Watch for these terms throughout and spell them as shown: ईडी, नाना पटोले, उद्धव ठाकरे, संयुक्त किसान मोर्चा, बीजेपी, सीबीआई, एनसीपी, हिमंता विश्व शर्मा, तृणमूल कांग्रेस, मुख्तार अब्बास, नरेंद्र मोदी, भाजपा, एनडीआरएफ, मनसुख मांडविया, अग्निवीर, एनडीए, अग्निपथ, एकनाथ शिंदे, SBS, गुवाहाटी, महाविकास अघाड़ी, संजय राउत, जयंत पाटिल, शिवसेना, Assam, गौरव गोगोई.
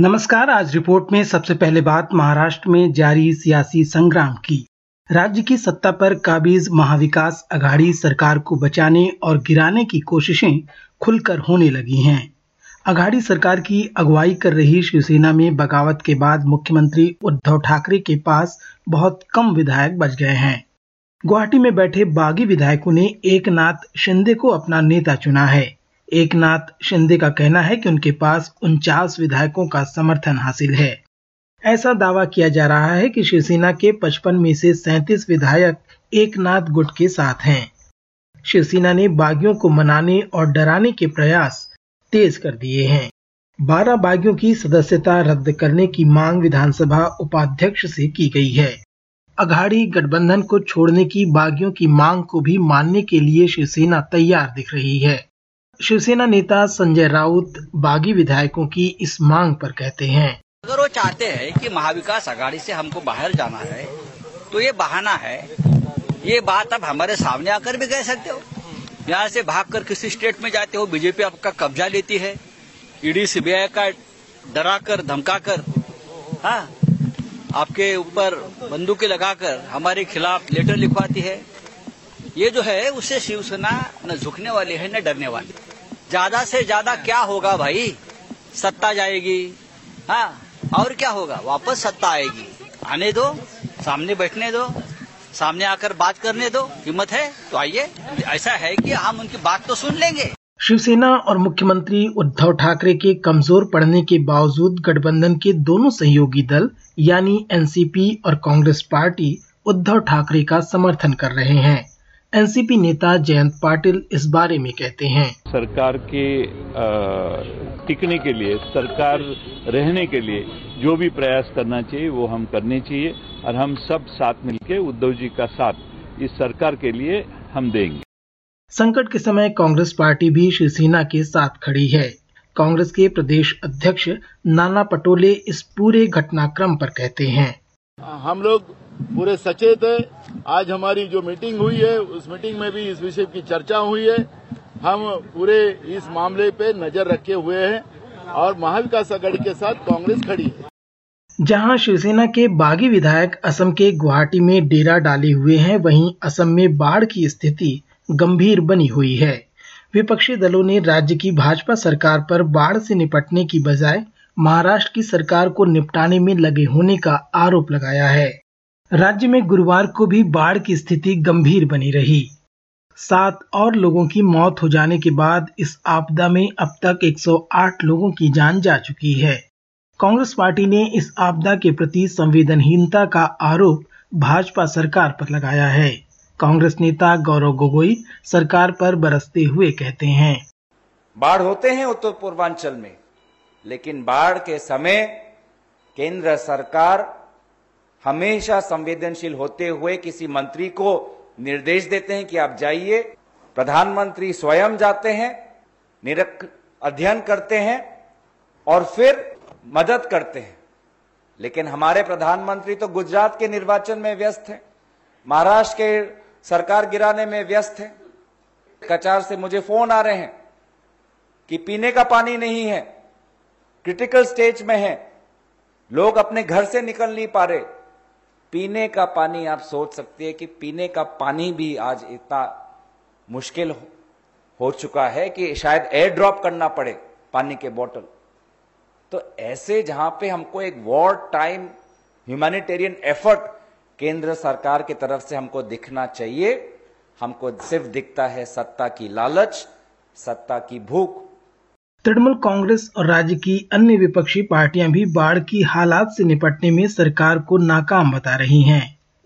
नमस्कार। आज रिपोर्ट में सबसे पहले बात महाराष्ट्र में जारी सियासी संग्राम की। राज्य की सत्ता पर काबिज महाविकास अघाड़ी सरकार को बचाने और गिराने की कोशिशें खुलकर होने लगी हैं। अघाड़ी सरकार की अगुवाई कर रही शिवसेना में बगावत के बाद मुख्यमंत्री उद्धव ठाकरे के पास बहुत कम विधायक बच गए हैं। गुवाहाटी में बैठे बागी विधायकों ने एकनाथ शिंदे को अपना नेता चुना है। एकनाथ शिंदे का कहना है कि उनके पास 49 विधायकों का समर्थन हासिल है। ऐसा दावा किया जा रहा है कि शिवसेना के 55 में से 37 विधायक एकनाथ गुट के साथ हैं। शिवसेना ने बागियों को मनाने और डराने के प्रयास तेज कर दिए हैं। 12 बागियों की सदस्यता रद्द करने की मांग विधानसभा उपाध्यक्ष से की गई है। अघाड़ी गठबंधन को छोड़ने की बागियों की मांग को भी मानने के लिए शिवसेना तैयार दिख रही है। शिवसेना नेता संजय राउत बागी विधायकों की इस मांग पर कहते हैं, अगर वो चाहते हैं कि महाविकास अघाड़ी से हमको बाहर जाना है तो ये बहाना है। ये बात आप हमारे सामने आकर भी कह सकते हो। यहाँ से भागकर किसी स्टेट में जाते हो, बीजेपी आपका कब्जा लेती है, ईडी सीबीआई का डराकर धमकाकर, हाँ, आपके ऊपर बंदूकें लगाकर हमारे खिलाफ लेटर लिखवाती है। ये जो है उससे शिवसेना न झुकने वाली है न डरने वाली। ज्यादा से ज्यादा क्या होगा भाई, सत्ता जाएगी, हाँ, और क्या होगा, वापस सत्ता आएगी। आने दो, सामने बैठने दो, सामने आकर बात करने दो। हिम्मत है तो आइए। ऐसा है कि हम उनकी बात तो सुन लेंगे। शिवसेना और मुख्यमंत्री उद्धव ठाकरे के कमजोर पड़ने के बावजूद गठबंधन के दोनों सहयोगी दल यानी एनसीपी और कांग्रेस पार्टी उद्धव ठाकरे का समर्थन कर रहे हैं। एनसीपी नेता जयंत पाटिल इस बारे में कहते हैं, सरकार के टिकने के लिए, सरकार रहने के लिए जो भी प्रयास करना चाहिए वो हम करने चाहिए और हम सब साथ मिलके उद्धव जी का साथ इस सरकार के लिए हम देंगे। संकट के समय कांग्रेस पार्टी भी शिवसेना के साथ खड़ी है। कांग्रेस के प्रदेश अध्यक्ष नाना पटोले इस पूरे घटनाक्रम पर कहते हैं, हम लोग पूरे सचेत है। आज हमारी जो मीटिंग हुई है उस मीटिंग में भी इस विषय की चर्चा हुई है। हम पूरे इस मामले पे नजर रखे हुए हैं और महाविकास अघाड़ी के साथ कांग्रेस खड़ी है। जहां शिवसेना के बागी विधायक असम के गुवाहाटी में डेरा डाले हुए हैं, वहीं असम में बाढ़ की स्थिति गंभीर बनी हुई है। विपक्षी दलों ने राज्य की भाजपा सरकार पर बाढ़ से निपटने की बजाय महाराष्ट्र की सरकार को निपटाने में लगे होने का आरोप लगाया है। राज्य में गुरुवार को भी बाढ़ की स्थिति गंभीर बनी रही। 7 और लोगों की मौत हो जाने के बाद इस आपदा में अब तक 108 लोगों की जान जा चुकी है। कांग्रेस पार्टी ने इस आपदा के प्रति संवेदनहीनता का आरोप भाजपा सरकार पर लगाया है। कांग्रेस नेता गौरव गोगोई सरकार पर बरसते हुए कहते हैं, बाढ़ होते हैं उत्तर पूर्वांचल में, लेकिन बाढ़ के समय केंद्र सरकार हमेशा संवेदनशील होते हुए किसी मंत्री को निर्देश देते हैं कि आप जाइए। प्रधानमंत्री स्वयं जाते हैं, निरख अध्ययन करते हैं और फिर मदद करते हैं। लेकिन हमारे प्रधानमंत्री तो गुजरात के निर्वाचन में व्यस्त हैं, महाराष्ट्र के सरकार गिराने में व्यस्त हैं। कचार से मुझे फोन आ रहे हैं कि पीने का पानी नहीं है, क्रिटिकल स्टेज में है, लोग अपने घर से निकल नहीं पा रहे। पीने का पानी, आप सोच सकते हैं कि पीने का पानी भी आज इतना मुश्किल हो चुका है कि शायद एयर ड्रॉप करना पड़े पानी के बोतल। तो ऐसे जहां पे हमको एक वॉर टाइम ह्यूमैनिटेरियन एफर्ट केंद्र सरकार की तरफ से हमको दिखना चाहिए। हमको सिर्फ दिखता है सत्ता की लालच, सत्ता की भूख। तृणमूल कांग्रेस और राज्य की अन्य विपक्षी पार्टियां भी बाढ़ की हालात से निपटने में सरकार को नाकाम बता रही हैं।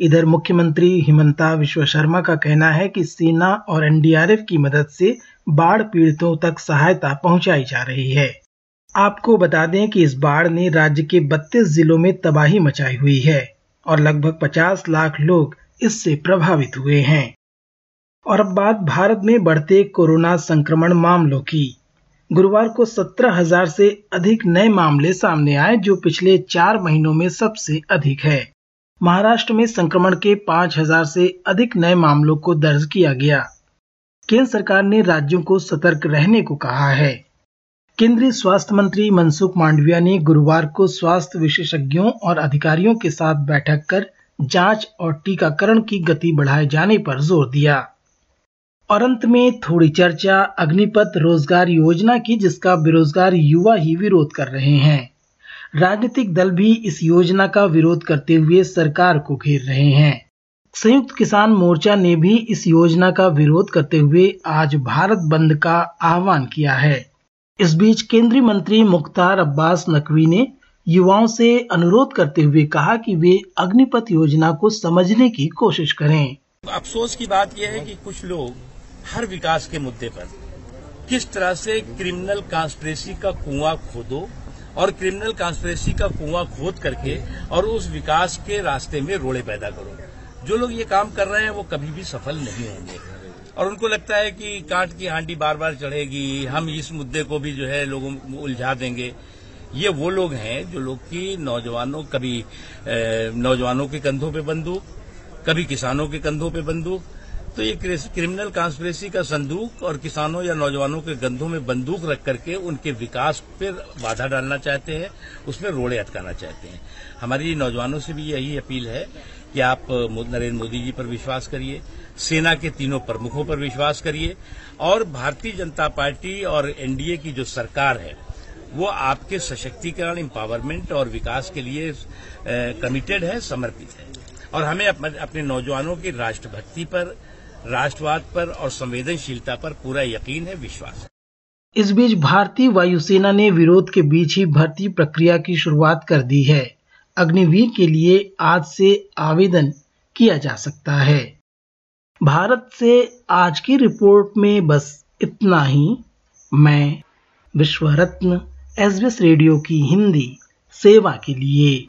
इधर मुख्यमंत्री हिमंता विश्व शर्मा का कहना है कि सेना और एनडीआरएफ की मदद से बाढ़ पीड़ितों तक सहायता पहुंचाई जा रही है। आपको बता दें कि इस बाढ़ ने राज्य के 32 जिलों में तबाही मचाई हुई है और लगभग 50 लाख लोग इससे प्रभावित हुए हैं। और अब बात भारत में बढ़ते कोरोना संक्रमण मामलों की। गुरुवार को 17,000 से अधिक नए मामले सामने आए, जो पिछले 4 महीनों में सबसे अधिक है। महाराष्ट्र में संक्रमण के 5,000 से अधिक नए मामलों को दर्ज किया गया। केंद्र सरकार ने राज्यों को सतर्क रहने को कहा है। केंद्रीय स्वास्थ्य मंत्री मनसुख मांडविया ने गुरुवार को स्वास्थ्य विशेषज्ञों और अधिकारियों के साथ बैठक कर जांच और टीकाकरण की गति बढ़ाए जाने पर जोर दिया। और अंत में थोड़ी चर्चा अग्निपथ रोजगार योजना की, जिसका बेरोजगार युवा ही विरोध कर रहे हैं। राजनीतिक दल भी इस योजना का विरोध करते हुए सरकार को घेर रहे हैं। संयुक्त किसान मोर्चा ने भी इस योजना का विरोध करते हुए आज भारत बंद का आह्वान किया है। इस बीच केंद्रीय मंत्री मुख्तार अब्बास नकवी ने युवाओं से अनुरोध करते हुए कहा कि वे अग्निपथ योजना को समझने की कोशिश करें। अफसोस की बात यह है कि कुछ लोग हर विकास के मुद्दे पर किस तरह से क्रिमिनल कॉन्स्पिरेसी का कुआं खोदो और क्रिमिनल कॉन्स्पिरेसी का कुआं खोद करके और उस विकास के रास्ते में रोड़े पैदा करो। जो लोग ये काम कर रहे हैं वो कभी भी सफल नहीं होंगे और उनको लगता है कि कांट की हांडी बार बार चढ़ेगी, हम इस मुद्दे को भी जो है लोगों को उलझा देंगे। ये वो लोग हैं जो लोग की नौजवानों के कंधों पे बंदूक, कभी किसानों के कंधों पे बंदूक। तो ये क्रिमिनल कॉन्स्पिरेसी का संदूक और किसानों या नौजवानों के कंधों में बंदूक रख करके उनके विकास पर बाधा डालना चाहते हैं, उसमें रोड़े अटकाना चाहते हैं। हमारी नौजवानों से भी यही अपील है कि आप नरेंद्र मोदी जी पर विश्वास करिए, सेना के तीनों प्रमुखों पर विश्वास करिए और भारतीय जनता पार्टी और एनडीए की जो सरकार है वो आपके सशक्तिकरण, एम्पावरमेंट और विकास के लिए कमिटेड है, समर्पित है। और हमें अपने नौजवानों की राष्ट्रभक्ति पर, राष्ट्रवाद पर और संवेदनशीलता पर पूरा यकीन है, विश्वास है। इस बीच भारतीय वायुसेना ने विरोध के बीच ही भर्ती प्रक्रिया की शुरुआत कर दी है। अग्निवीर के लिए आज से आवेदन किया जा सकता है। भारत से आज की रिपोर्ट में बस इतना ही। मैं विश्व रत्न SBS रेडियो की हिंदी सेवा के लिए।